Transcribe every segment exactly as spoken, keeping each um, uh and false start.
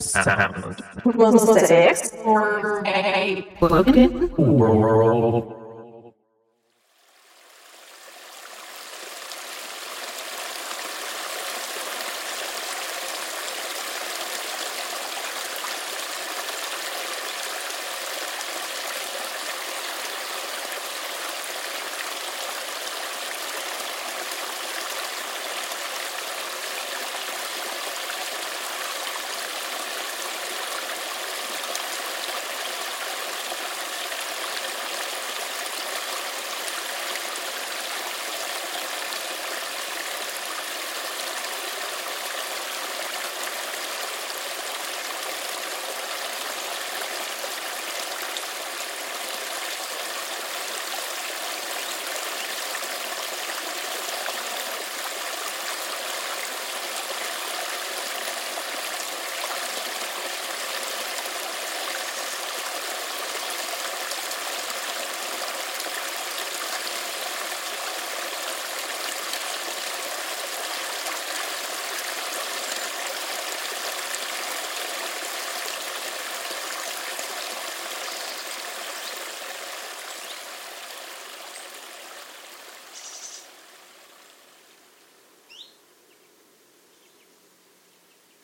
sound was it or a broken world?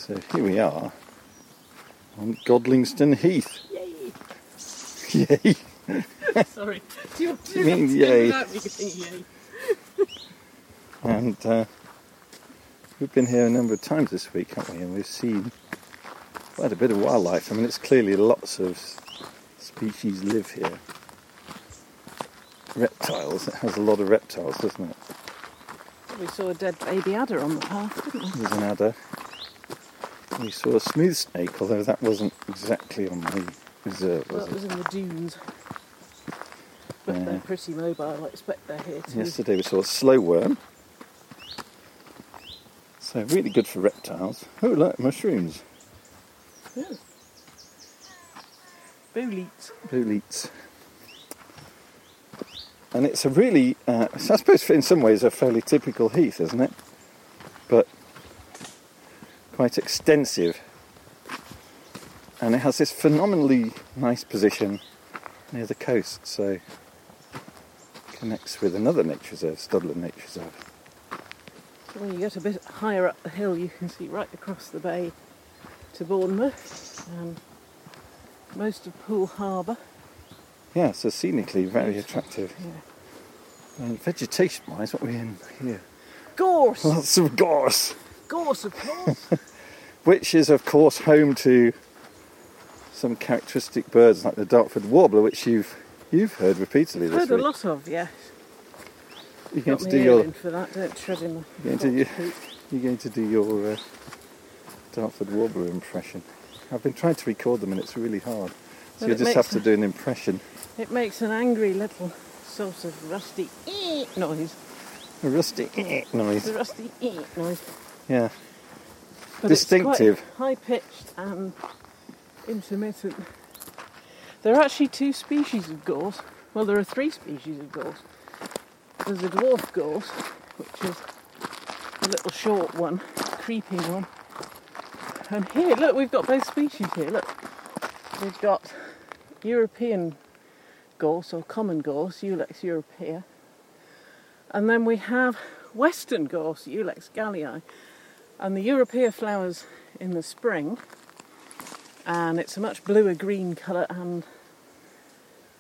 So here we are on Godlingston Heath. Yay! Yay! Sorry, do you, do you mean have to yay? Without me saying yay? And uh, we've been here a number of times this week, haven't we? And we've seen quite a bit of wildlife. I mean, it's clearly lots of species live here. Reptiles. It has a lot of reptiles, doesn't it? We saw a dead baby adder on the path, didn't we? There's an adder. We saw a smooth snake, although that wasn't exactly on the reserve, was well, it? That was in the dunes. But uh, they're pretty mobile, I expect they're here too. Yesterday we saw a slow worm. So really good for reptiles. Oh, look, mushrooms. Yeah. Boletes. Boletes. And it's a really, uh, I suppose in some ways a fairly typical heath, isn't it? But quite extensive, and it has this phenomenally nice position near the coast, so connects with another nature reserve, Studland Nature Reserve. So when you get a bit higher up the hill you can see right across the bay to Bournemouth and most of Poole Harbour. Yeah, so scenically very attractive. Yeah. And vegetation wise, what are we in here? Gorse! Lots of gorse! Gorse, of course. Which is, of course, home to some characteristic birds like the Dartford Warbler, which you've you've heard repeatedly this week. Heard a lot of, yes. You're going to do your for that. Don't tread in my poop. You're going to do your uh, Dartford Warbler impression. I've been trying to record them, and it's really hard. So well, you just have to a, do an impression. It makes an angry little sort of rusty ee noise. A rusty ee noise. A rusty ee noise. Yeah, but distinctive. High pitched and intermittent. There are actually two species of gorse. Well, there are three species of gorse. There's a dwarf gorse, which is a little short one, creeping one. And here, look, we've got both species here. Look, we've got European gorse or common gorse, Ulex europaeus, and then we have Western gorse, Ulex gallii. And the Europaea flowers in the spring, and it's a much bluer green colour. And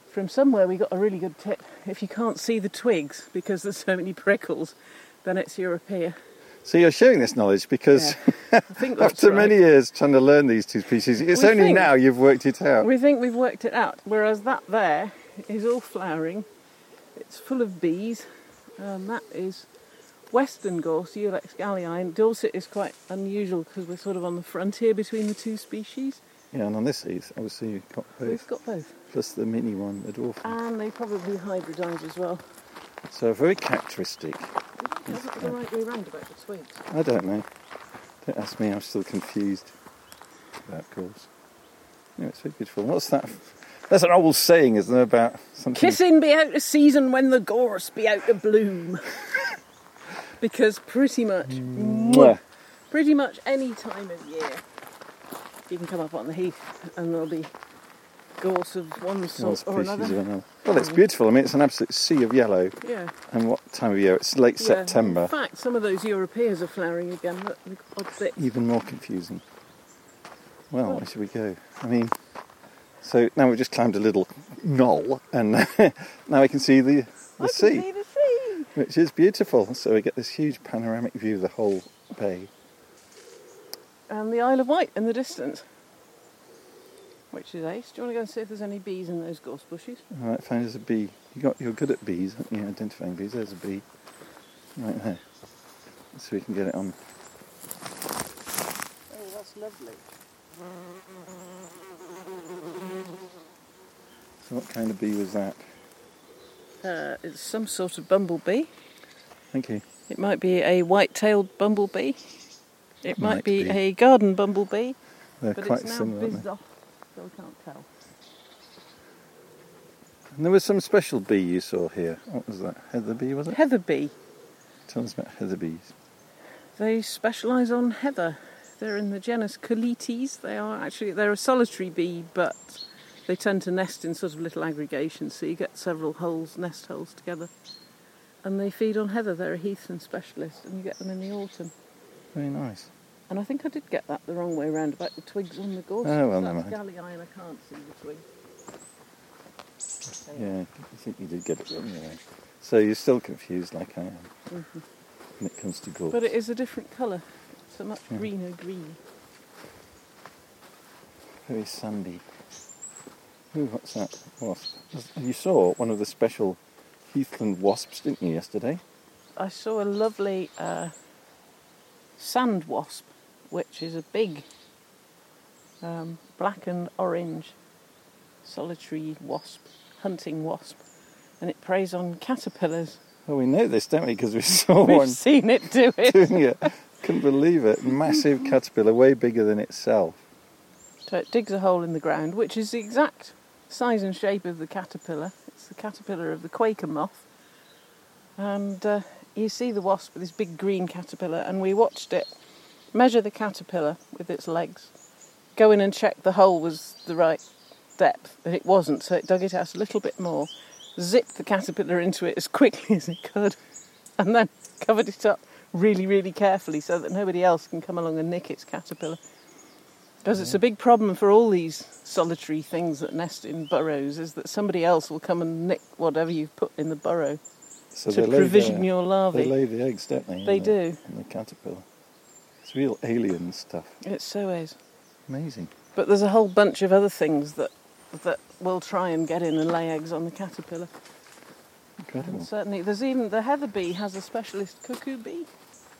from somewhere we got a really good tip: if you can't see the twigs because there's so many prickles, then it's Europaea. So you're sharing this knowledge because yeah, I think that's after right. many years trying to learn these two species, it's we only now you've worked it out. We think we've worked it out, whereas that there is all flowering, it's full of bees, and that is Western gorse, Ulex gallii, and Dorset is quite unusual because we're sort of on the frontier between the two species. Yeah, and on this heath, obviously you've got both. We've got both. Plus the mini one, the dwarf one. And they probably hybridise as well. So very characteristic. Is it the right way round about the twigs? I don't know. Don't ask me, I'm still confused about gorse. No, it's very beautiful. What's that? That's an old saying, isn't there, about something? Kissing be out of season when the gorse be out of bloom. Because pretty much, mwah, pretty much any time of year, you can come up on the heath and there'll be gorse of one sort or another. Well, it's beautiful. I mean, it's an absolute sea of yellow. Yeah. And what time of year? It's late yeah. September. In fact, some of those europaeus are flowering again. Look, the odd bit. Even more confusing. Well, oh. where should we go? I mean, so now we've just climbed a little knoll and now we can see the, the I sea. Can see the sea! Which is beautiful. So we get this huge panoramic view of the whole bay. And the Isle of Wight in the distance. Which is ace. Do you want to go and see if there's any bees in those gorse bushes? Alright, found us a bee. You got, you're good at bees, aren't you? Identifying bees. There's a bee. Right there. So we can get it on. Oh, that's lovely. So what kind of bee was that? Uh, it's some sort of bumblebee. Thank you. It might be a white-tailed bumblebee. It might, might be, be a garden bumblebee. They're but quite it's now similar, buzzed off. So we can't tell. And there was some special bee you saw here. What was that? Heather bee, was it? Heather bee. Tell us about heather bees. They specialise on heather. They're in the genus Colletes. They are actually they're a solitary bee, but they tend to nest in sort of little aggregations. So you get several holes, nest holes together, and they feed on heather. They're a heathland specialist, and you get them in the autumn. Very nice. And I think I did get that the wrong way round about the twigs on the gorse. Oh, well, no mind. That's gallii and I can't see the twigs. Yeah, I think you did get it wrong anyway. So you're still confused like I am mm-hmm. when it comes to gorse. But it is a different colour. It's a much yeah. greener green. Very sandy. Ooh, what's that? Wasp. You saw one of the special heathland wasps, didn't you, yesterday? I saw a lovely uh, sand wasp, which is a big um, black and orange solitary wasp, hunting wasp, and it preys on caterpillars. Well, we know this, don't we, because we saw We've one. We've seen it do it. Doing it. Couldn't believe it. Massive caterpillar, way bigger than itself. So it digs a hole in the ground, which is the exact size and shape of the caterpillar. It's the caterpillar of the Quaker moth. And uh, you see the wasp with this big green caterpillar, and we watched it measure the caterpillar with its legs, go in and check the hole was the right depth, but it wasn't, so it dug it out a little bit more, zipped the caterpillar into it as quickly as it could, and then covered it up really, really carefully so that nobody else can come along and nick its caterpillar. Because yeah. it's a big problem for all these solitary things that nest in burrows, is that somebody else will come and nick whatever you've put in the burrow. So to provision their, your larvae. They lay the eggs, don't they? They do. And the caterpillar. It's real alien stuff. It so is. Amazing. But there's a whole bunch of other things that that will try and get in and lay eggs on the caterpillar. Incredible. And certainly, there's even the heather bee has a specialist cuckoo bee.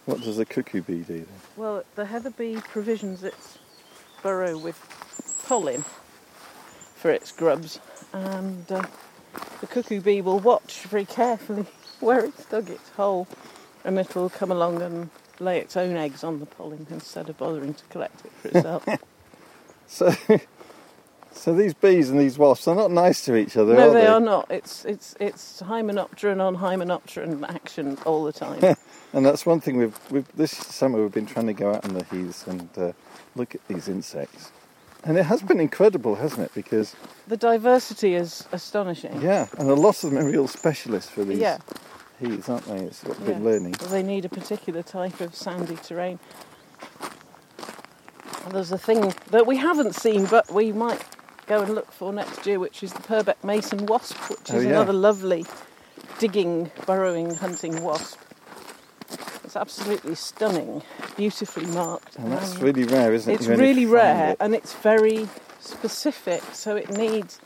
What does the cuckoo bee do then? Well, the heather bee provisions its burrow with pollen for its grubs, and uh, the cuckoo bee will watch very carefully where it's dug its hole, and it will come along and lay its own eggs on the pollen instead of bothering to collect it for itself. so so these bees and these wasps are not nice to each other, no, are they? No, they are not. It's it's it's hymenopteran on hymenopteran action all the time. And that's one thing we've, we've this summer we've been trying to go out on the heaths and uh, look at these insects. And it has been incredible, hasn't it? Because the diversity is astonishing. Yeah, and a lot of them are real specialists for these yeah. heaths, aren't they? It's what we've yeah. been learning. Well, they need a particular type of sandy terrain. And there's a thing that we haven't seen, but we might go and look for next year, which is the Purbeck Mason wasp, which is oh, yeah. another lovely digging, burrowing, hunting wasp. It's absolutely stunning, beautifully marked. And that's and really rare, isn't it? It's really rare, it. and it's very specific, so it needs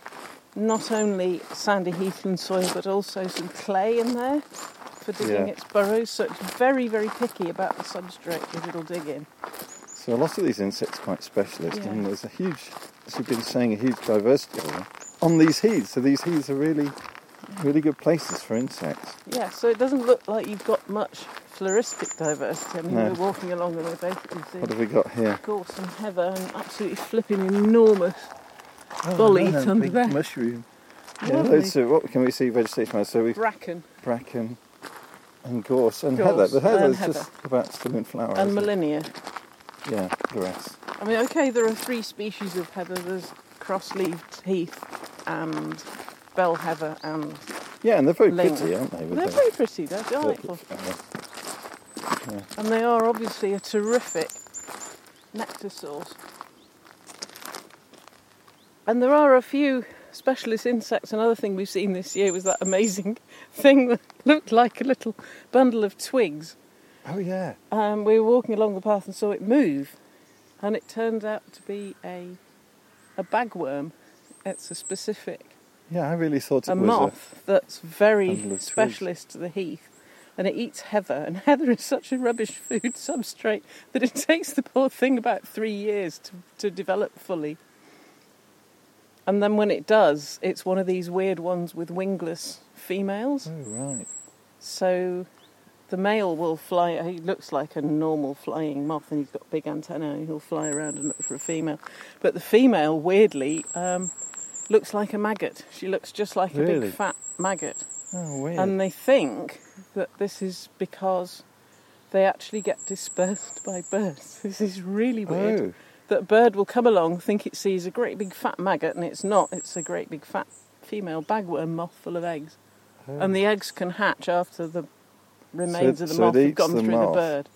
not only sandy heathland soil, but also some clay in there for digging yeah. its burrows, so it's very, very picky about the substrate that it'll dig in. So a lot of these insects are quite specialist, yeah. and there's a huge, as you've been saying, a huge diversity on these heaths, so these heaths are really, really good places for insects. Yeah, so it doesn't look like you've got much floristic diversity. I mean, no. we're walking along and we're basically seeing... What have we got here? Gorse and heather and absolutely flipping enormous oh, bolete no, no, under there. Mushroom. Yeah, loads of... What can we see vegetation-wise? So we've... Bracken. Bracken and gorse and gorse heather. The heather's heather. Just about still in flower. And millennia. It? Yeah, grass. I mean, okay, there are three species of heather. There's cross-leaved heath and bell heather and... Yeah, and they're very ling. pretty, aren't they? They're very pretty, they're delightful. Yeah. And they are obviously a terrific nectar source. And there are a few specialist insects. Another thing we've seen this year was that amazing thing that looked like a little bundle of twigs. Oh, yeah. Um, we were walking along the path and saw it move. And it turned out to be a a bagworm. It's a specific... Yeah, I really thought it was a moth that's very specialist to the heath. And it eats heather. And heather is such a rubbish food substrate that it takes the poor thing about three years to, to develop fully. And then when it does, it's one of these weird ones with wingless females. Oh, right. So the male will fly, he looks like a normal flying moth and he's got big antennae and he'll fly around and look for a female. But the female, weirdly, um, looks like a maggot. She looks just like really? a big fat maggot. Oh, weird. And they think that this is because they actually get dispersed by birds. This is really weird. Oh. That a bird will come along, think it sees a great big fat maggot, and it's not. It's a great big fat female bagworm moth full of eggs. Oh. And the eggs can hatch after the remains so, of the so moth have gone the through moth. the bird.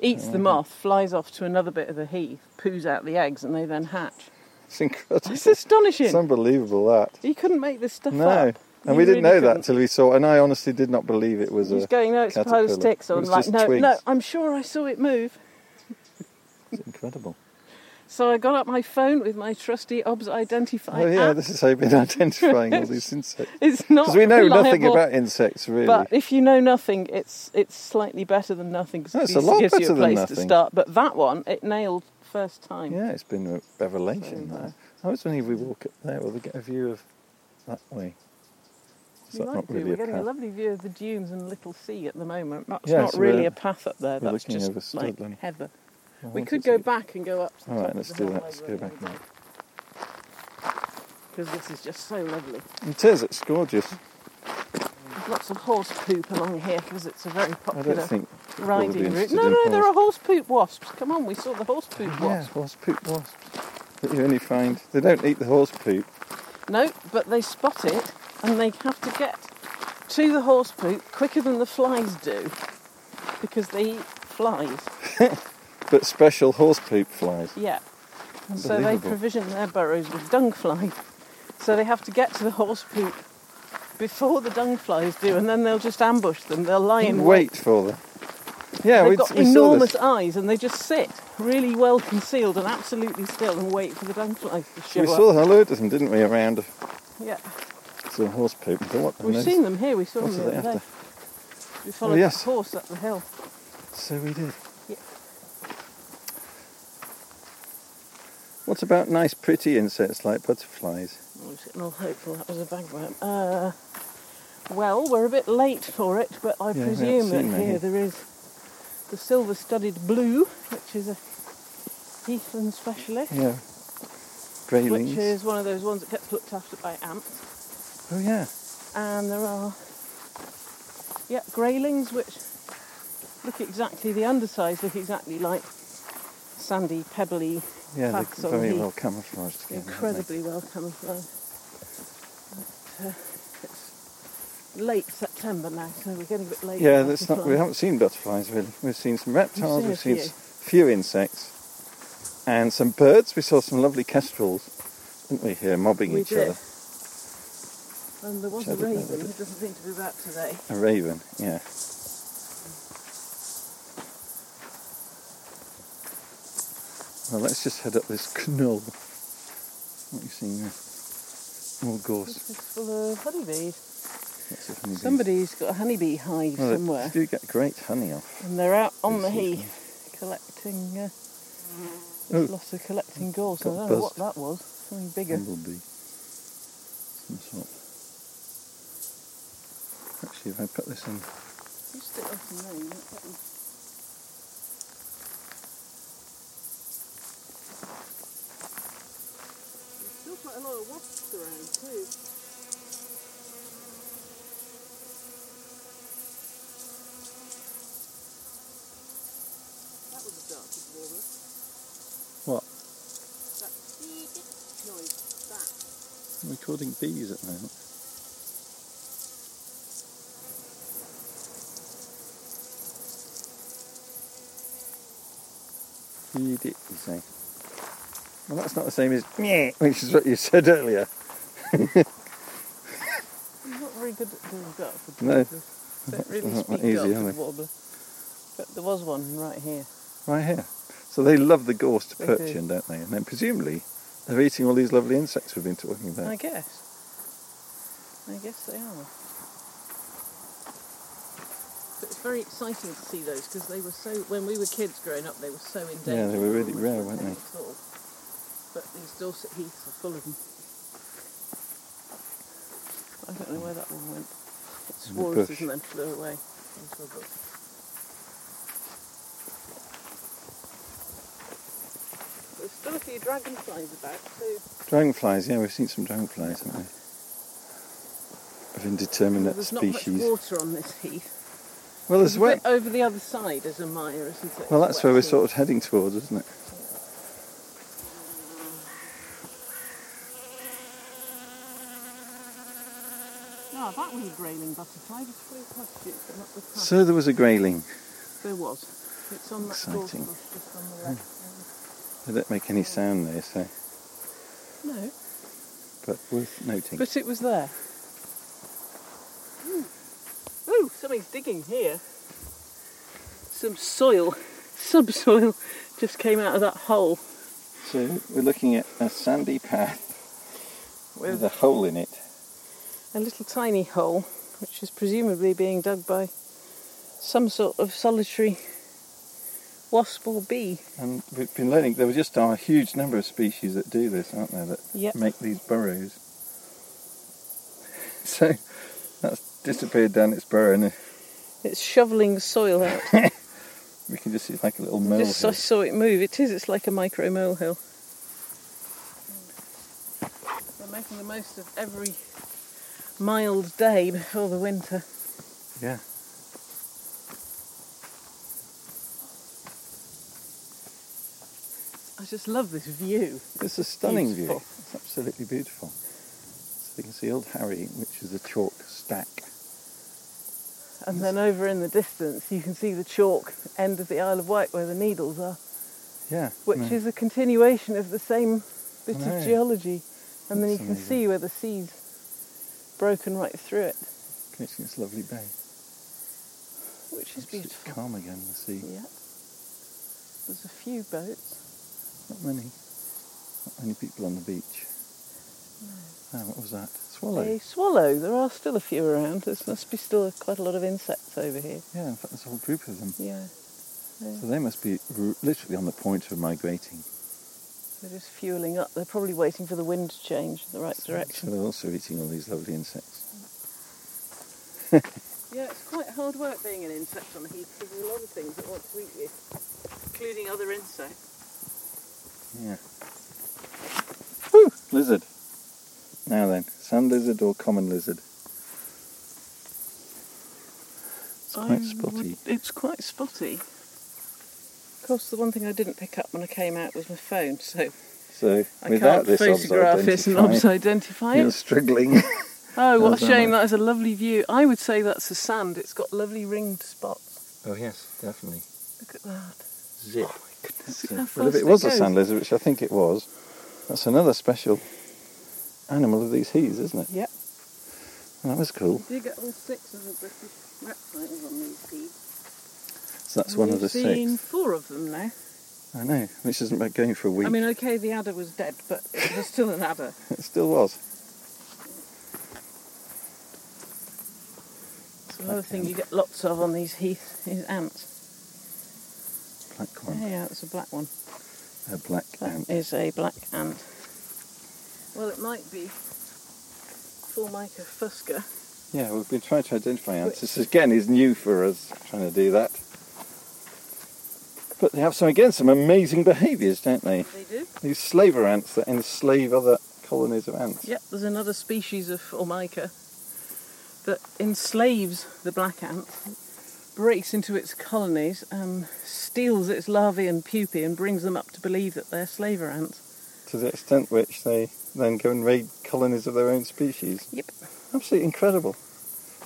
Eats yeah. the moth, flies off to another bit of the heath, poos out the eggs, and they then hatch. It's incredible. It's astonishing. It's unbelievable, that. You couldn't make this stuff no. up. And you we didn't really know couldn't. that till we saw, and I honestly did not believe it was He's a He's going, no, it's a pile of sticks. I'm like, no, twigs. no, I'm sure I saw it move. It's incredible. So I got up my phone with my trusty O B S Identify. Oh yeah, app. This is how you've been identifying all these insects. It's not because we know reliable, nothing about insects really. But if you know nothing, it's it's slightly better than nothing because no, it's it a lot gives better you a place than nothing. to start. But that one, it nailed first time. Yeah, it's been a revelation. So, that. I was wondering if we walk up there, will we get a view of that way? Is that not really We're a getting path? a lovely view of the dunes and Little Sea at the moment. That's yeah, not so really a path up there. That's just like heather. Well, we could go back and go up to the All right, let's do that. Let's go back now. Because this is just so lovely. It is, it's gorgeous. There's lots of horse poop along here because it's a very popular I don't think riding route. No, no, horse. there are horse poop wasps. Come on, we saw the horse poop wasps. Yeah, horse poop wasps. That you only find... They don't eat the horse poop. No, but they spot it and they have to get to the horse poop quicker than the flies do because they eat flies. But special horse poop flies. Yeah. And so they provision their burrows with dung flies. So they have to get to the horse poop before the dung flies do, and then they'll just ambush them. They'll lie in wait. Wait for them. Yeah, They've we, got we enormous eyes, and they just sit really well concealed and absolutely still and wait for the dung flies to show up. We saw a load of them, didn't we, around? Yeah. Some horse poop. What We've those? seen them here. We saw what them the other day. We followed oh, yes. the horse up the hill. So we did. Yeah. What about nice, pretty insects like butterflies? I'm sitting all hopeful that was a bagworm. Uh, well, we're a bit late for it, but I yeah, presume that here, here there is the silver-studded blue, which is a heathland specialist. Yeah. Graylings. Which is one of those ones that gets looked after by ants. Oh, yeah. And there are, yeah, graylings, which look exactly, the undersides look exactly like sandy, pebbly... Yeah, they're very well camouflaged together. Incredibly well camouflaged. But, uh, it's late September now, so we're getting a bit late. Yeah, that's not, we haven't seen butterflies really. We've seen some reptiles, we've seen a few insects, and some birds. We saw some lovely kestrels, didn't we, here mobbing each other. And there was a raven, it doesn't seem to be about today. A raven, yeah. Well, let's just head up this knoll. What are you seeing there? More gorse. It's full of honeybees. Lots of honeybees. Somebody's got a honeybee hive well, somewhere. They do get great honey off. And they're out on the heath collecting, uh, lots of collecting gorse. I don't know what that was. Something bigger. Bumblebee. Some sort. Actually, if I put this in. You stick that in there, that would a lot of wasps around too. That was a Dartford Warbler. What? I'm recording bees at the moment. Feed it, you say. Well, that's not the same as meh, which is what you said earlier. He's not very good at doing Dartford warblers. No. Don't really not speak Dartford warbler. But there was one right here. Right here. So they love the gorse to perch in, don't they? And then presumably they're eating all these lovely insects we've been talking about. I guess. I guess they are. But it's very exciting to see those because they were so, when we were kids growing up, they were so endangered. Yeah, they were really rare, weren't they? But these Dorset heaths are full of them. I don't know where that one went. It swore at us and then flew away into a bush. There's still a few dragonflies about too. Dragonflies, yeah, we've seen some dragonflies, haven't we? Of indeterminate species. Well, there's not much water on this heath. Well, there's wet. Over the other side is a mire, isn't it? Well, that's where we're sort of heading towards, isn't it? Oh, that was a grayling butterfly. Just flew past you, but not the path. So there was a grayling. There was. It's on that gorse bush just on the left. Yeah. They don't make any sound there, so. No. But worth noting. But it was there. Ooh, Ooh something's digging here. Some soil, subsoil, just came out of that hole. So we're looking at a sandy path with, with a hole in it. A little tiny hole, which is presumably being dug by some sort of solitary wasp or bee. And we've been learning there just are a huge number of species that do this, aren't there? That yep. make these burrows. So that's disappeared down its burrow, and it's shoveling soil out. We can just see it's like a little molehill. Just I saw it move. It is. It's like a micro molehill. They're making the most of every mild day before the winter. Yeah. I just love this view. It's a stunning beautiful. view. It's absolutely beautiful. So you can see Old Harry, which is a chalk stack. And then over in the distance you can see the chalk end of the Isle of Wight where the needles are. Yeah. Which no. is a continuation of the same bit oh, no. of geology. And That's then you can amazing. see where the seas broken right through it. Creating this lovely bay. Which is beautiful. It's calm again, the sea. Yeah. There's a few boats. Not many. Not many people on the beach. No. Oh, what was that? Swallow. A swallow. There are still a few around. There must be still quite a lot of insects over here. Yeah, in fact there's a whole group of them. Yeah. yeah. So they must be r- literally on the point of migrating. They're just fuelling up. They're probably waiting for the wind to change in the right direction. So they're also eating all these lovely insects. Yeah, it's quite hard work being an insect on the heath because there's a lot of things that want to eat you, including other insects. Yeah. Woo! Lizard. Now then, sand lizard or common lizard? It's quite I spotty. Would, it's quite spotty. Of course, the one thing I didn't pick up when I came out was my phone, so, so I without can't this photograph it and obs identify it. You're struggling. Oh, what a shame. That is a lovely view. I would say that's a sand. It's got lovely ringed spots. Oh, yes, definitely. Look at that. Zip. Oh, my goodness. Zip. Well, if it was it a sand lizard, which I think it was, that's another special animal of these heaths, isn't it? Yep. Well, that was cool. You get all six of the British reptiles on these heaths. So that's We've one of the six. We've seen four of them now. I know, which isn't about going for a week. I mean, okay, the adder was dead, but it was still an adder. It still was. So another thing you get lots of on these heaths is ants. Black one. Yeah, it's a black one. A black that ant. Is a black ant. Well, it might be Formica fusca. Yeah, we've been trying to identify ants. Which this again is new for us, trying to do that. But they have some, again, some amazing behaviours, don't they? They do. These slaver ants that enslave other colonies of ants. Yep, there's another species of Formica that enslaves the black ant, breaks into its colonies and steals its larvae and pupae and brings them up to believe that they're slaver ants. to the extent which they then go and raid colonies of their own species. Yep. Absolutely incredible.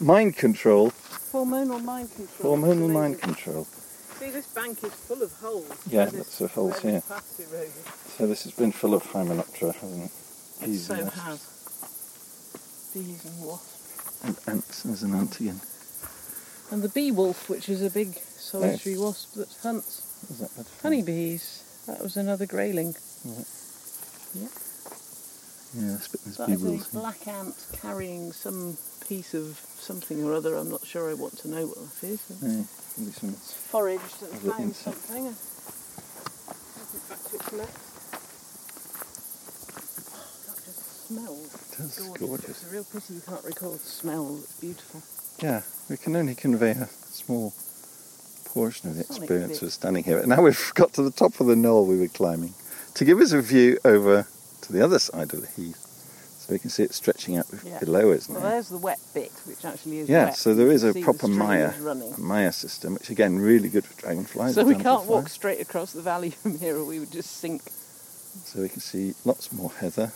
Mind control. Hormonal mind control. Hormonal mind control. See, this bank is full of holes. Yeah, lots of holes here. So this has been full of hymenoptera, hasn't it? Bees so and has. Bees and wasps. And ants as an ant again. And the bee wolf, which is a big solitary yes. wasp that hunts is that honeybees. That was another grayling. Yeah. Yeah. Yeah, that's bit, that is a black ant carrying some piece of something or other. I'm not sure I want to know what that is. Yeah, maybe some forage that found something. Back to its nest. That just smells. It does. Gorgeous. gorgeous. It's a real pity you can't record smells. It's beautiful. Yeah, we can only convey a small portion of the Sonic experience bit. of standing here. But now we've got to the top of the knoll we were climbing to give us a view over to the other side of the heath, so we can see it stretching out yeah. below us now. Well, there's the wet bit, which actually is yeah, wet. Yeah, so there is a proper mire, a mire system, which again, really good for dragonflies. So we can't walk straight across the valley from here, or we would just sink. So we can see lots more heather,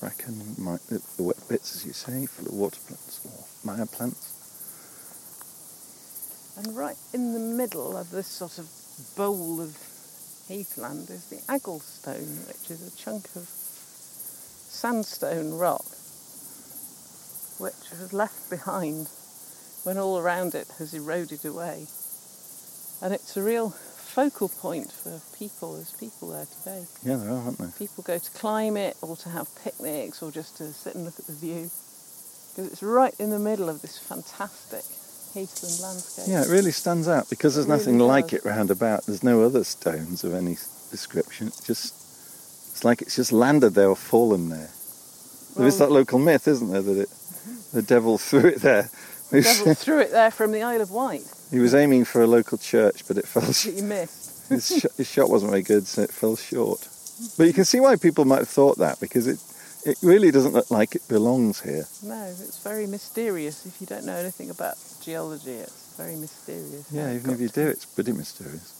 bracken, mire, the wet bits, as you say, full of water plants or mire plants. And right in the middle of this sort of bowl of heathland is the Agglestone, which is a chunk of sandstone rock which was left behind when all around it has eroded away. And it's a real focal point for people. There's people there today. Yeah, there are, aren't there? People go to climb it or to have picnics or just to sit and look at the view, because it's right in the middle of this fantastic heathland landscape. Yeah, it really stands out because there's really nothing does. like it round about. There's no other stones of any description. It's just, it's like it's just landed there or fallen there. Well, there is that local myth, isn't there, that it, the devil threw it there. The devil threw it there from the Isle of Wight. He was aiming for a local church, but it fell short. He missed. his, sh- his shot wasn't very good, so it fell short. But you can see why people might have thought that, because it it really doesn't look like it belongs here. No, it's very mysterious. If you don't know anything about geology, it's very mysterious. Yeah, even if you do, it's pretty mysterious.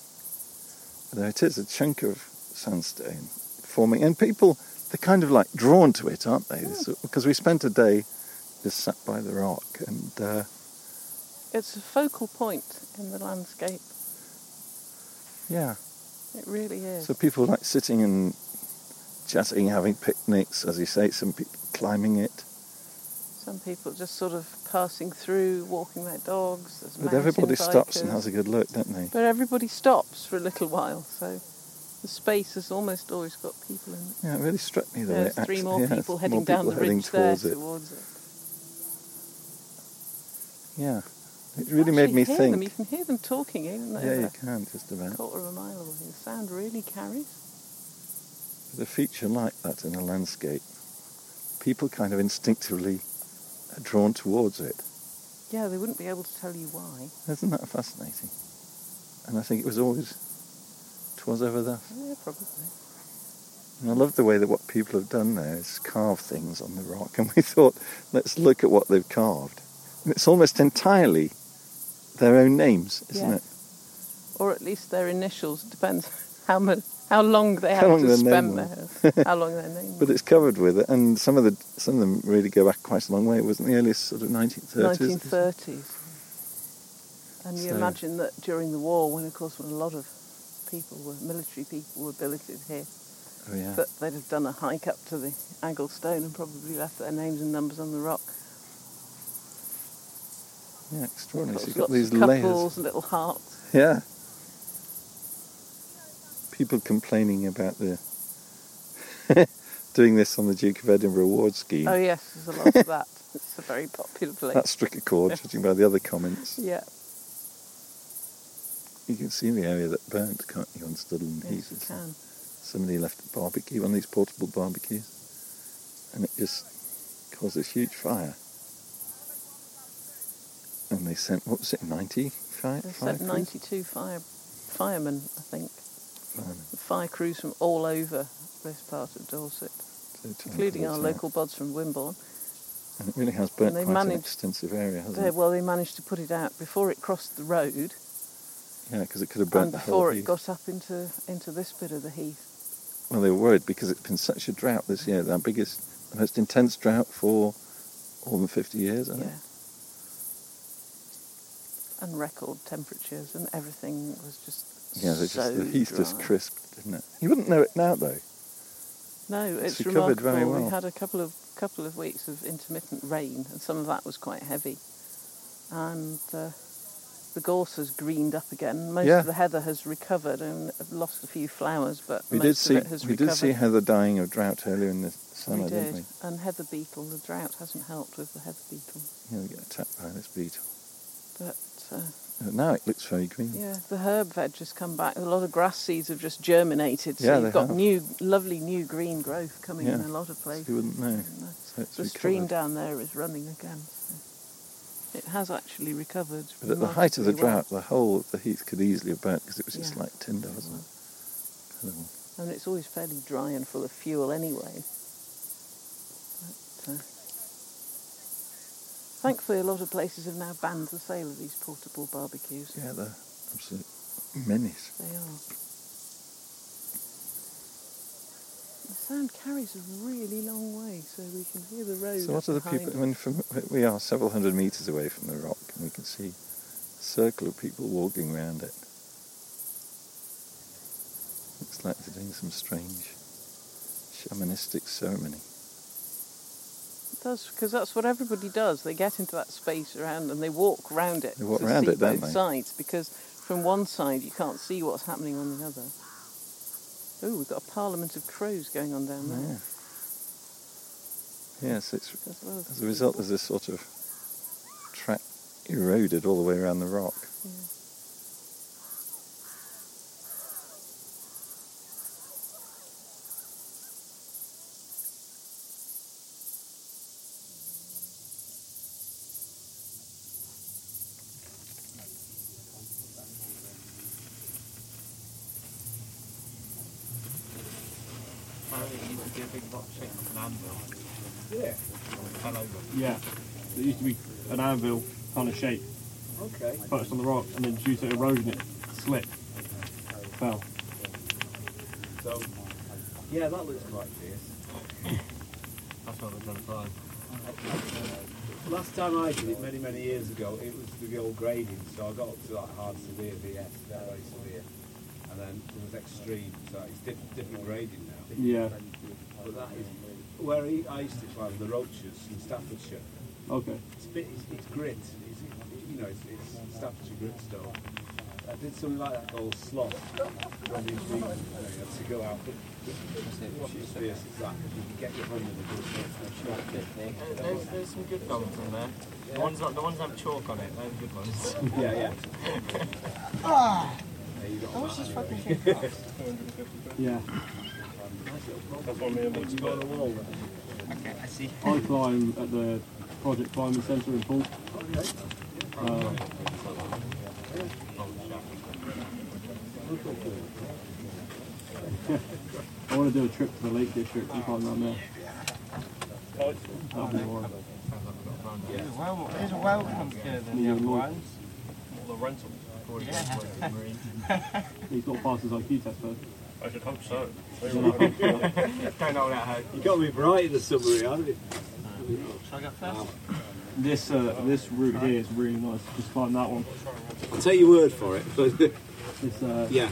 But there it is, a chunk of sandstone forming. And people, they're kind of like drawn to it, aren't they? Yeah. Because we spent a day just sat by the rock. and uh, It's a focal point in the landscape. Yeah. It really is. So people like sitting and chatting, having picnics, as you say, some people climbing it. Some people just sort of passing through, walking their dogs. There's but everybody bikers. stops and has a good look, don't they? But everybody stops for a little while, so the space has almost always got people in it. Yeah, it really struck me though. There's three actually, more yeah, people heading more people down the heading ridge there it. towards it. Yeah, it you really made me hear think. Them. You can hear them talking, even though yeah, you can, just about. a quarter of a mile away. The sound really carries. With a feature like that in a landscape, people kind of instinctively are drawn towards it. Yeah, they wouldn't be able to tell you why. Isn't that fascinating? And I think it was always, 'twas ever thus. Yeah, probably. And I love the way that what people have done there is carve things on the rock, and we thought, let's look at what they've carved. And it's almost entirely their own names, isn't yeah. it? Or at least their initials, it depends how much... How long they how have long to spend there, how long their name was. But it's covered with it, and some of the some of them really go back quite a long way. It wasn't the earliest sort of nineteen thirties. nineteen thirties. And so. You imagine that during the war, when of course when a lot of people were, military people were billeted here, oh, yeah. that they'd have done a hike up to the Agglestone and probably left their names and numbers on the rock. Yeah, extraordinary. So you've got these layers. Couples, little hearts. Yeah. People complaining about the doing this on the Duke of Edinburgh award scheme. Oh yes, there's a lot of that. It's a very popular place. That struck a chord, judging by the other comments. Yeah. You can see the area that burnt, can't you, on Studland Heath? Yes, you can. Somebody left a barbecue, one of these portable barbecues, and it just caused this huge fire. And they sent, what was it, ninety fire? They sent ninety-two fire firemen, I think. Fire crews from all over this part of Dorset, so including our out. local bods from Wimborne. And it really has burnt quite managed, an extensive area, hasn't they, it? Well, they managed to put it out before it crossed the road. Yeah, because it could have burnt the whole heath. And before it got up into into this bit of the heath. well, they were worried because it's been such a drought this year, the biggest, the most intense drought for more than fifty years, I think. Yeah. And record temperatures, and everything was just yeah, so just, the heath dry. Just crisped, didn't it? You wouldn't know it now, though. No, it's, it's remarkable. Very well. We had a couple of couple of weeks of intermittent rain, and some of that was quite heavy. And uh, the gorse has greened up again. Most yeah. of the heather has recovered and lost a few flowers, but we most did see, of it has we recovered. We did see heather dying of drought earlier in the summer, we did. didn't we? And heather beetle. The drought hasn't helped with the heather beetle. Yeah, we get attacked by this beetle. But... Uh, now it looks very green. Yeah, the herb veg has come back. A lot of grass seeds have just germinated, so yeah, you've got have. new, lovely new green growth coming yeah. in a lot of places. So you wouldn't know. So it's the recovered. Stream down there is running again. So it has actually recovered. But at the height of the well. drought, the whole of the heath could easily have burnt because it was just yeah. like tinder, wasn't it? Incredible. And it's always fairly dry and full of fuel anyway. But, uh, thankfully, a lot of places have now banned the sale of these portable barbecues. Yeah, they're absolute menace. They are. The sound carries a really long way, so we can hear the road. So, what are the people? I mean, from, we are several hundred metres away from the rock, and we can see a circle of people walking around it. Looks like they're doing some strange shamanistic ceremony. Does, because that's what everybody does. They get into that space around and they walk round it. They walk round it, don't they? To see both sides, because from one side you can't see what's happening on the other. Oh, we've got a parliament of crows going on down there. Yes, yeah. yeah, so it's, well as, as a result, there's this sort of track eroded all the way around the rock. Yeah. An anvil kind of shape. Okay. Perched on the rock, and then due to erosion, it slipped, fell. So, yeah, that looks quite fierce. That's what I've done fine. Last time I did it, many many years ago, it was with the old grading, so I got up to that hard severe V S, very severe, and then it was extreme, so it's diff- different grading now. Yeah. But that is where I used to climb the Roaches in Staffordshire. Okay. It's, bit, it's, it's grit, it's, it, you know, it's, it's Staffordshire grit stone. I did something like that called slot. I had to go out, but what is fierce is that, you can get your hand in the good. There's, there's some good ones on there. Yeah. The ones that the ones that have chalk on it, they're the good ones. Yeah, yeah. Ah! How much is fucking chalk? Yeah. That's one million bucks by the wall. Okay, I see. I climb at the Project Climbing Centre in Poole. Uh, I want to do a trip to the Lake District and climb down there. That'd be alright. There's a well there's a well comes here than the other ones. The rental. Yeah. He's got to pass his I Q test first. I should hope so. Don't know that how. You got to be bright in the summary, haven't you? Shall I go first? Um, this, uh, this route here is really nice. Just find that one. I'll take your word for it. It's, uh, yeah.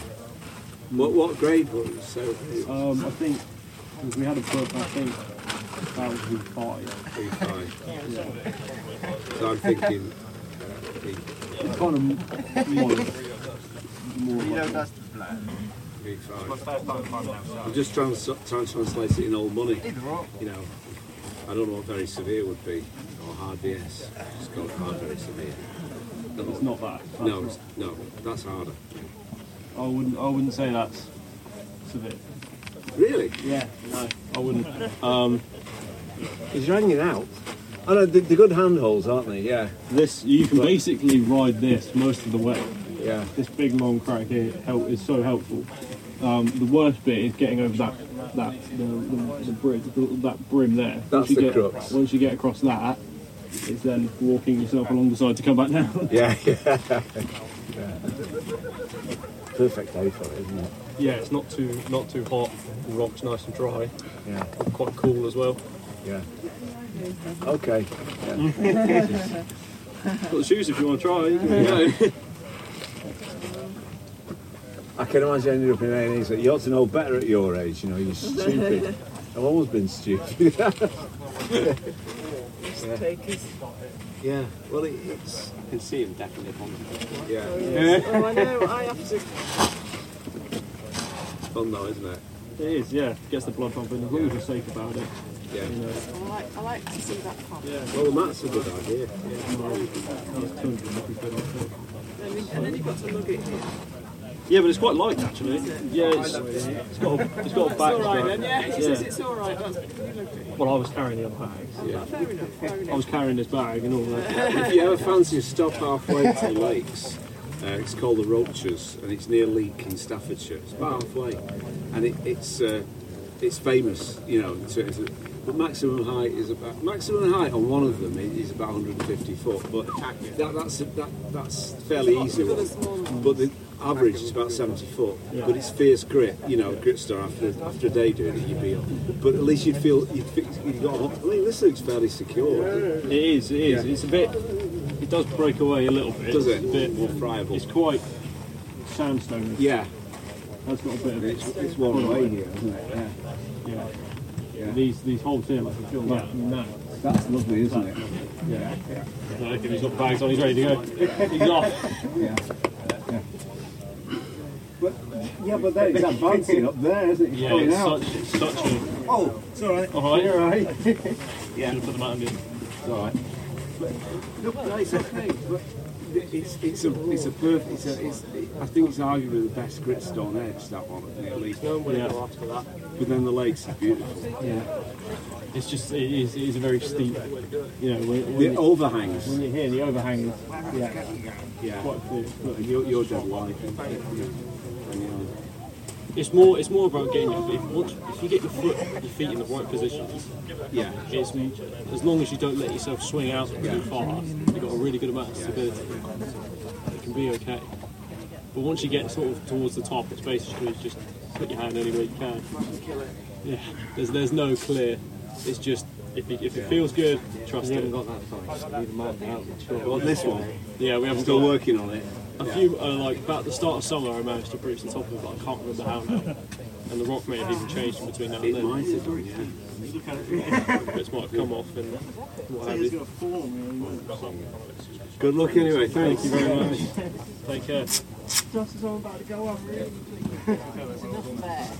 What what grade was it? So um, I think we had a book. I think that was V five. V five. Yeah. So I'm thinking. It's kind of more. more you know, that's the plan. V five. I'm just trying to trying to translate it in old money. You know. I don't know what very severe would be, or hard V S. It's called hard very severe. No, it's not that. That's no, right. no, that's harder. I wouldn't. I wouldn't say that's severe. Really? Yeah. No, I wouldn't. Um, He's hanging out. I know they're good handholds, aren't they? Yeah. This you can but, basically ride this most of the way. Yeah. This big long crack here help is so helpful. Um, the worst bit is getting over that. That the, the, the bridge, that brim there. That's the get, crux. Once you get across that, it's then walking yourself along the side to come back down. Yeah, yeah. yeah. perfect day for it, isn't it? Yeah, it's not too not too hot. The rock's nice and dry. Yeah, and quite cool as well. Yeah. Okay. Yeah. Got the shoes if you want to try. You can go. I can imagine ending up in A and E's that you ought to know better at your age. You know, you're stupid. I've always been stupid. yeah. Yeah. yeah. Well, it, it's. You can see him definitely. Yeah. Oh, yes. yeah. oh, I know. I have to. Fun though, isn't it? It is. Yeah. Gets the blood pumping. As long as you're safe about it. Yeah. You know. I like. I like to see that pump. Yeah. Well, that's a good idea. Yeah. Well, and then you've got to lug it in. Yeah, but it's quite light actually. Yeah, it's, it's got a, it's got a bag. It's all right then. Yeah, he says it's all right. Well, I was carrying the other bags. Yeah. Fair enough, fair enough. I was carrying this bag and all that. If you ever fancy a stop halfway to the lakes, uh, it's called the Roaches and it's near Leek in Staffordshire. It's about halfway, and it, it's uh, it's famous, you know. It's, it's a, the maximum height is about maximum height on one of them is about one hundred fifty foot, but that, that's that that's fairly easy one. But the average is about seventy foot, yeah. But it's fierce grit, you know, grit star after after a day doing it, you'd be on. But at least you'd feel you'd, you'd got. I mean, this looks fairly secure. It is, it is. Yeah. It's a bit. It does break away a little bit. Does it? It's a bit more friable. It's quite sandstone. Yeah, that's got a bit of it's, it's, it's worn away here, isn't it? Yeah. Yeah. Yeah. These these holes here, like you feel yeah. that now. That's lovely, isn't that, it? Yeah. yeah. yeah. No, he's got bags on. He's ready to go. He's off. Yeah. yeah. But, yeah, but that is advancing up there, isn't it? It's yeah, it's out. Such, it's such a... Oh, it's all right. All right. You're all right. yeah. Should have put them out in. It's all right. But, look, no, it's okay. But it's, it's a, it's a perfect... It's a, it's, it, I think it's arguably the best gritstone edge, that one, I think, at least. No one will go after that. But then the lakes are beautiful. Yeah. It's just, it is, it is a very steep, you know... When, when the overhangs. When you're here, the overhangs. Yeah. Yeah. Quite a few. You're, you're dead light. It's more. It's more about getting your feet. Once, if you get your foot, your feet in the right position, yeah. It's, as long as you don't let yourself swing out too yeah. far, you've got a really good amount of stability. It can be okay. But once you get sort of towards the top, it's basically just put your hand anywhere you can. Yeah. There's there's no clear. It's just if it, if it feels good, trust it. We haven't got that far. Well, this one. Yeah, we haven't. Still got working on it. A yeah. few, uh, like, about the start of summer, I managed to breach the top of it, but I can't remember how now. And the rock may have even changed in between now and then. It might have done, yeah. Bits might have come off and what have you. Good luck anyway, thank you very much. Take care. Josh is all about to go on, really. There's enough there.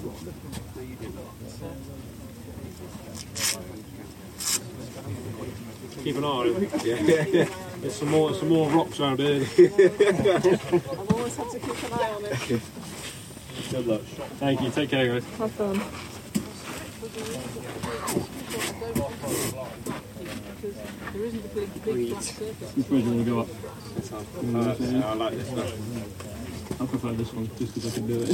Keep an eye on him. Yeah. yeah, yeah. There's some more, some more rocks around here. I've always had to keep an eye on it. Good luck. Thank you. Take care, guys. Have fun. There isn't a big, big black surface. Which way do you want to go up? No, that's, no, I like this one. I prefer this one just because I can do it.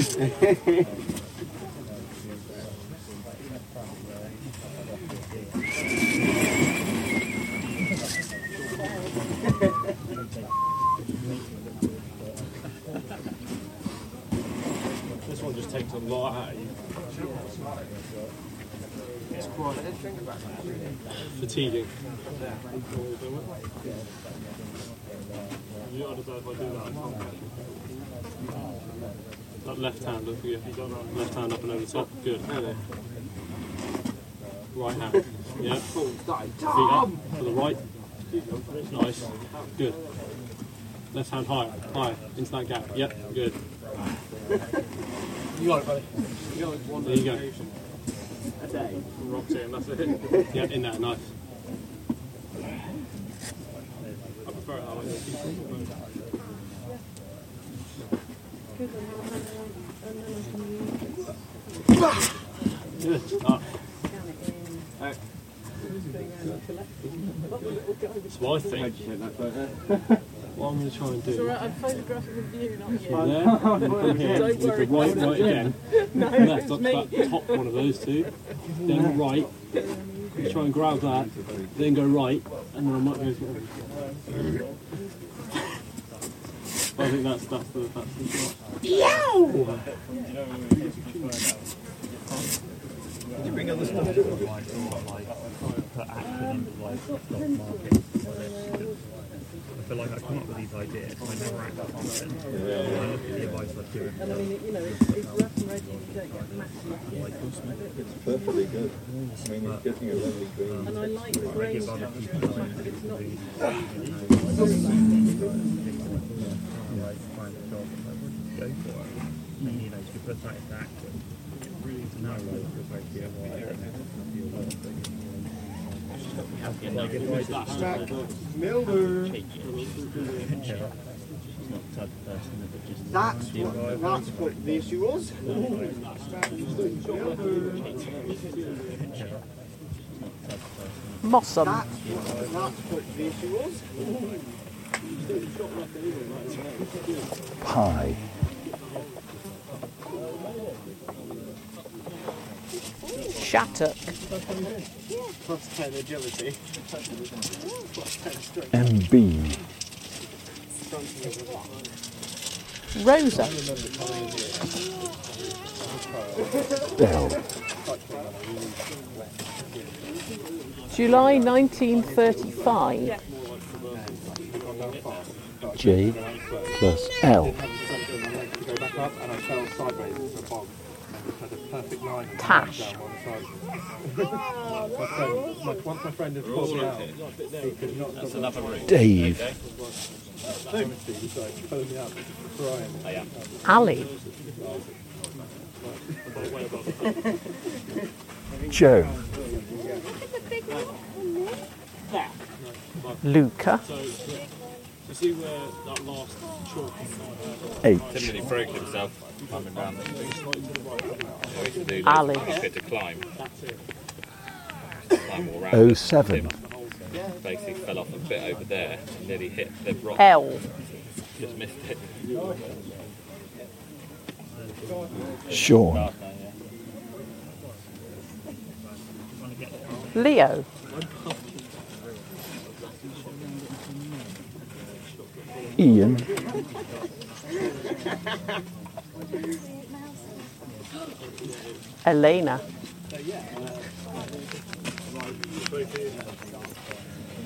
This one just takes a lot out of you. It's quite fatiguing. You understand if I do that? That left hand, don't forget. Left hand up and over the top. Good. Right hand. Yeah. Feet up to the right. Nice. Good. Left hand higher. Higher. Into that gap. Yep. Good. You got it, buddy. You got one there you go. A day. Rob's in. That's it. Yeah, in that. Nice. I prefer it that way. Good. Ah. Hey. That's what I think. What I'm going to try and do. So right, I'm photographing with you, not you. From there, don't worry. Right, right again. No, left, up to that top one of those two. Then right. Try and grab that. Then go right. And then I might go. I think that's that's the that's the shot. Yow! Did you bring other stuff to the like put action into like stock markets? I feel like I come up with these ideas, but I never act on them. I look at the advice I've given. And I mean, you know, it's rough and ready, you don't get massive. It's perfectly good. I mean, you're getting a lovely green. And I like the grey stuff, but it's not. I find a job and go for it. And you know, you put that into action. It really is no way for it to be a while. Like if I start stack Milder. That's what that's what the issue was. Mossum. That's what the issue was. Pie. Shattuck. Plus ten agility. M B. Rosa. Bell. July nineteen thirty-five. J plus L. Tash. Dave. Ali. Joe. Luca. See where that last chalk is. Timothy broke himself climbing down the thing. Ali. Fit to climb. Climb all round. Oh seven. Basically fell off a bit over there and nearly hit the rock. L. Just missed it. Sean. Leo. Ian. Elena.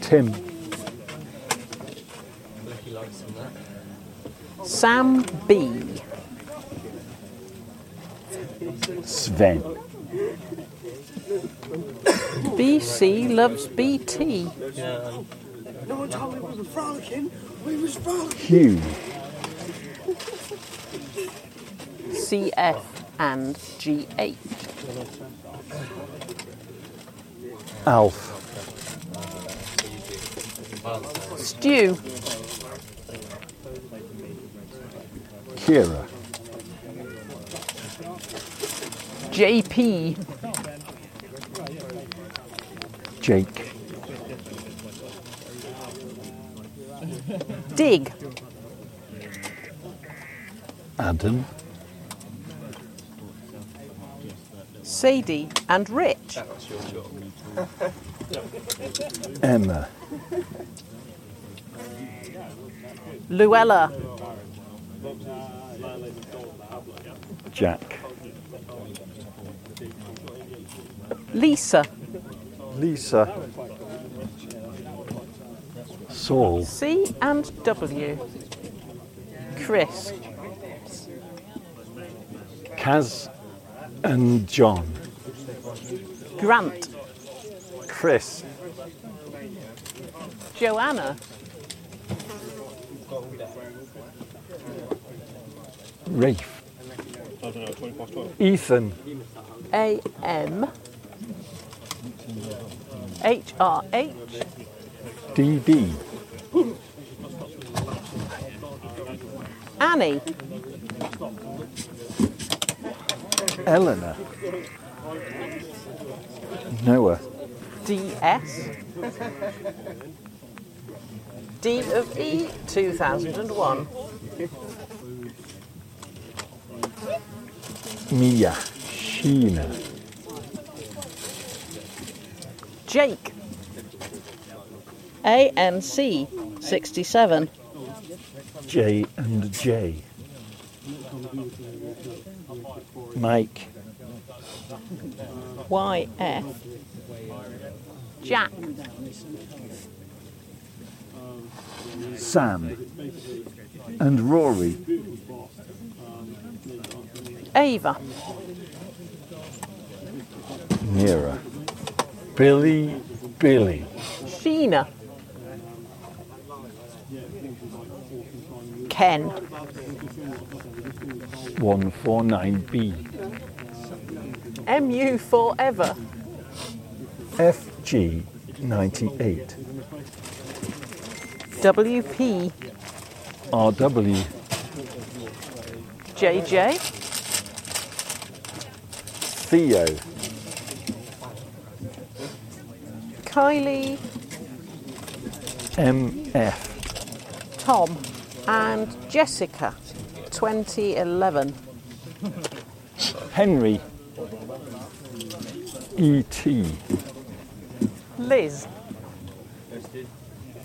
Tim. Sam B. Sven. B C loves B T. No one told me it wasn't frolicking. We was frolicking. Hugh. C F and G H. Alf. Stew. Kira. J P. Jake. Dig. Adam. Sadie and Rich. Emma. Luella. Jack. Lisa. Lisa. Saul. C and W. Chris. Kaz and John. Grant. Chris. Joanna. Rafe. Ethan. A M. H R H. D B. Annie. Eleanor. Noah. D S. D of E two thousand one. Mia. Sheena. Jake. A N C sixty-seven. J and J. Mike. Y F. Jack. Sam. And Rory. Ava. Nearer. Billy, Billy. Sheena. Ken. one four nine B. M U forever. F G ninety-eight. W P. R W. J J. Theo. Kylie. M F. Tom. And Jessica, twenty eleven. Henry. E T. Liz.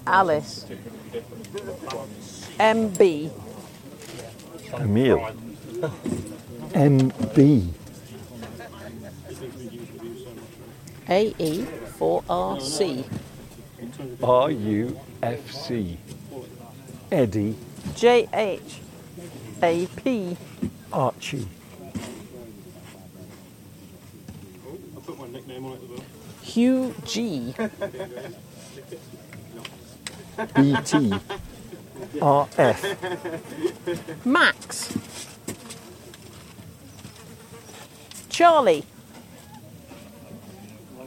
Alice. M B. Emil. M B. A E four R C. R U F C. Eddie. J H. A P. Archie. Hugh G. B T. R F. Max. Charlie.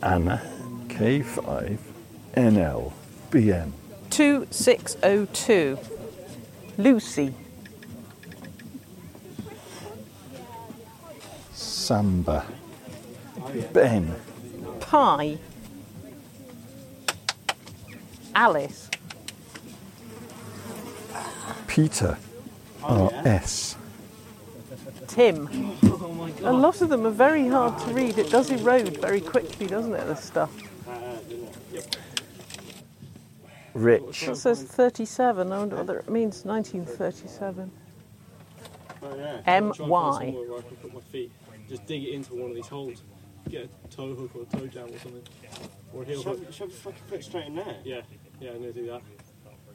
Anna. K five. N L. B M. two six oh two. Lucy. Samba. Ben. Pie. Alice. Peter. R S. Tim. A lot of them are very hard to read. It does erode very quickly, doesn't it, this stuff? Rich. It says thirty-seven. I wonder whether it means nineteen thirty-seven. M Y. Just dig it into one of these holes. Get a toe hook or a toe jam or something. Or a heel hook. Shove the fucking foot straight in there. Yeah, yeah, I'm going to do that.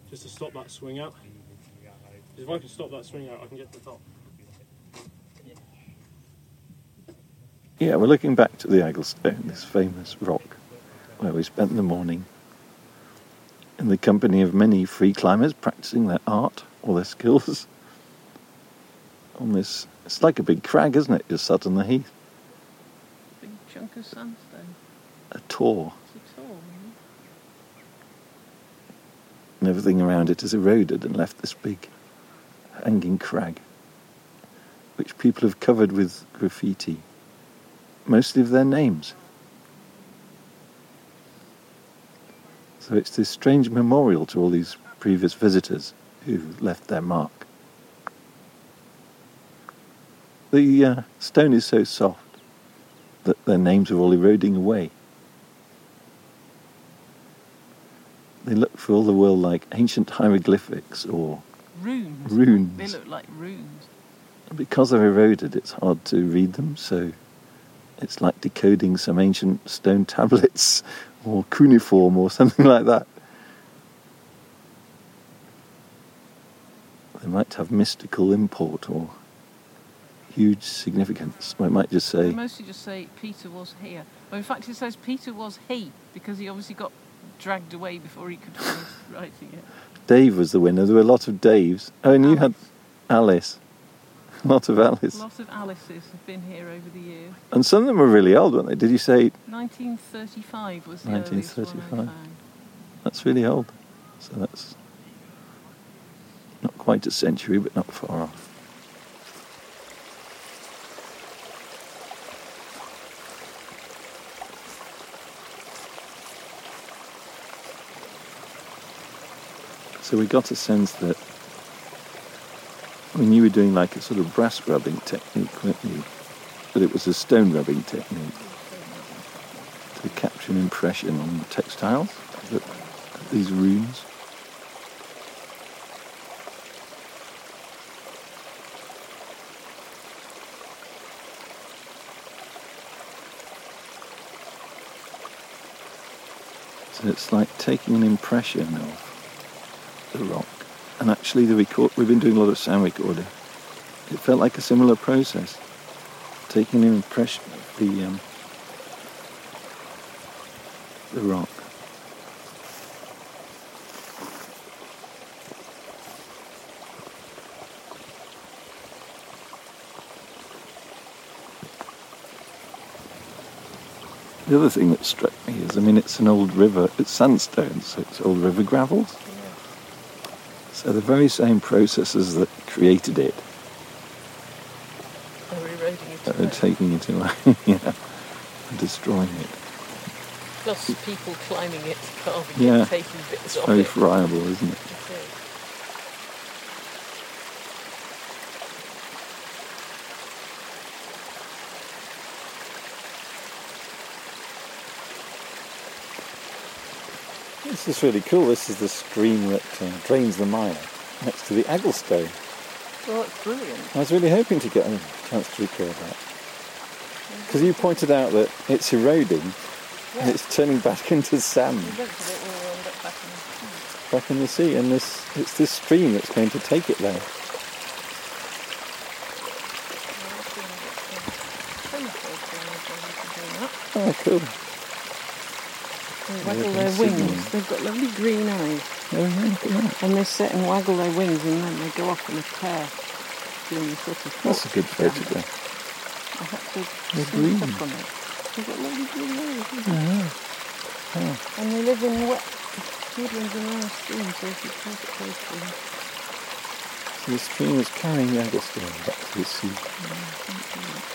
Just to stop that swing out. If I can stop that swing out, I can get to the top. Yeah, we're looking back to the Agglestone, this famous rock, where we spent the morning in the company of many free climbers practising their art or their skills on this. It's like a big crag, isn't it, just sat on the heath? Big chunk of sandstone. A tor. It's a tor, isn't it? And everything around it is eroded and left this big hanging crag, which people have covered with graffiti, mostly of their names. So it's this strange memorial to all these previous visitors who left their mark. The uh, stone is so soft that their names are all eroding away. They look for all the world like ancient hieroglyphics or runes. runes. They look like runes. And because they're eroded, it's hard to read them, so it's like decoding some ancient stone tablets or cuneiform or something like that. They might have mystical import or huge significance. Or it might just say... They mostly just say, Peter was here. Well, in fact, it says Peter was he, because he obviously got dragged away before he could finish writing it. Dave was the winner. There were a lot of Daves. Oh, and Alice. You had Alice. A lot of Alice. Lots of Alices have been here over the years. And some of them were really old, weren't they? Did you say... nineteen thirty-five was the nineteen thirty-five. Earliest one I found. That's really old. So that's not quite a century, but not far off. So we got a sense that... I mean, you were doing like a sort of brass rubbing technique, weren't you? But it was a stone rubbing technique to capture an impression on the textiles, look at these runes. So it's like taking an impression of the rock. And actually the record, we've been doing a lot of sound recording. It felt like a similar process, taking an impression of the, um, the rock. The other thing that struck me is, I mean, it's an old river, it's sandstone, so it's old river gravels. Yeah. So the very same processes that created it are eroding it away. Are taking it away, yeah, and destroying it. Plus people climbing it, carving yeah. it, taking bits off it. Very friable, isn't it? It is. This is really cool. This is the stream that uh, drains the mire next to the Agglestone. Well, that's brilliant. I was really hoping to get a chance to record that. Because you pointed out that it's eroding yeah. and it's turning back into sand. It will end up back in the sea. Back in the sea, and this it's this stream that's going to take it there. Oh, cool. They waggle their wings. They've got lovely green eyes. Mm-hmm. And they sit and waggle their wings, and then they go off on a tear. Doing sort of That's a good photograph. I have to sneak up on it. They've got lovely green eyes, isn't it? Yeah. Yeah. And they live in wet woodlands and ice streams, so if you take it close to them. So the stream is carrying the Agglestone back to the sea. Yeah,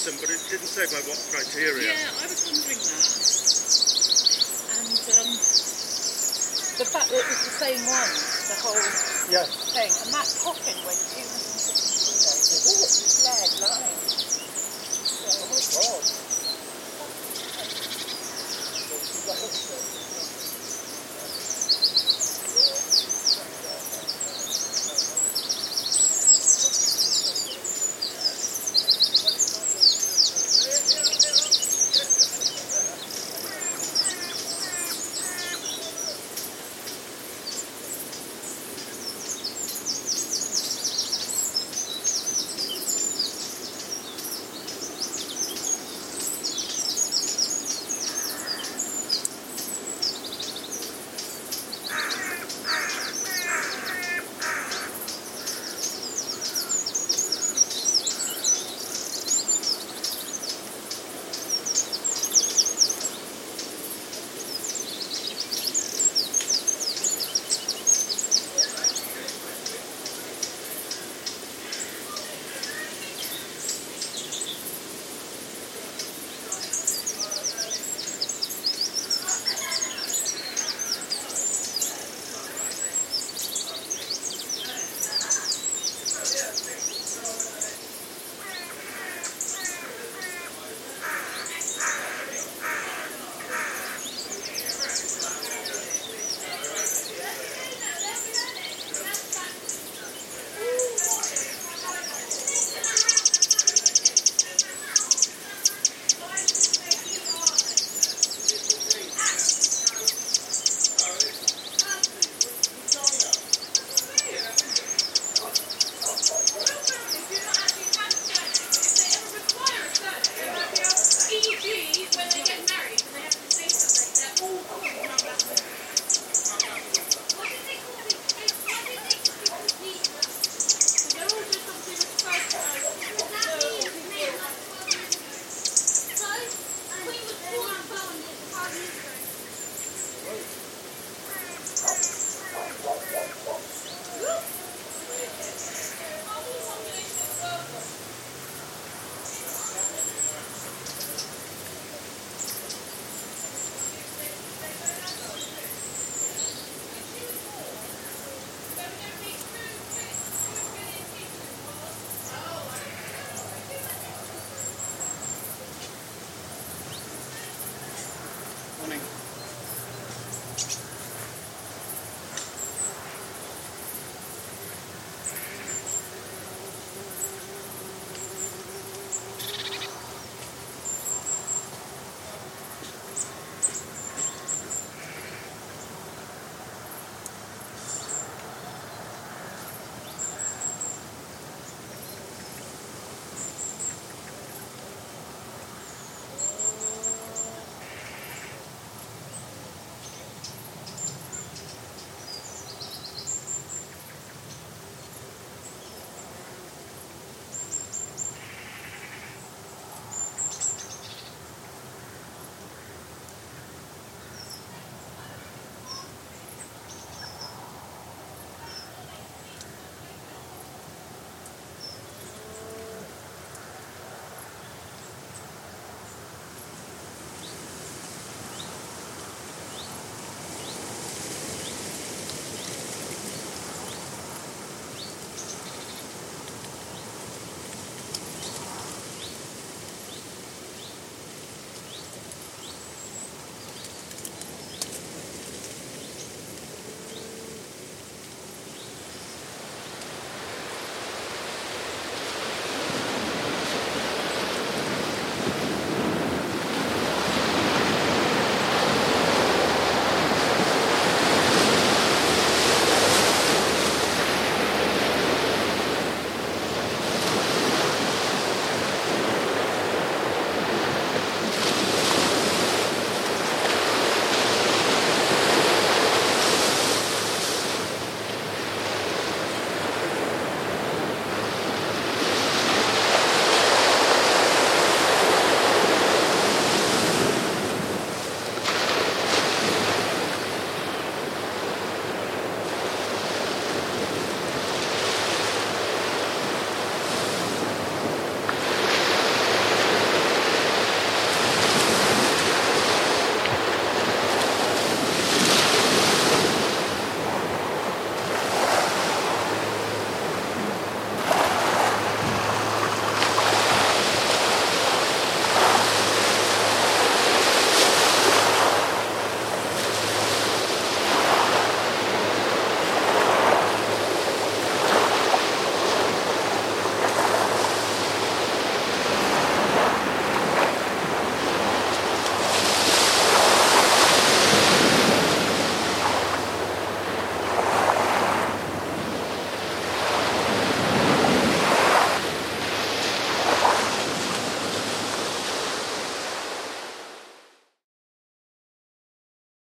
tourism, but it didn't say by what criteria. Yeah, I was wondering that. And um, the fact that it was the same one, the whole yeah. thing. And that coffin went two hundred fifty kilos. Oh, it's lead line. So, oh my God.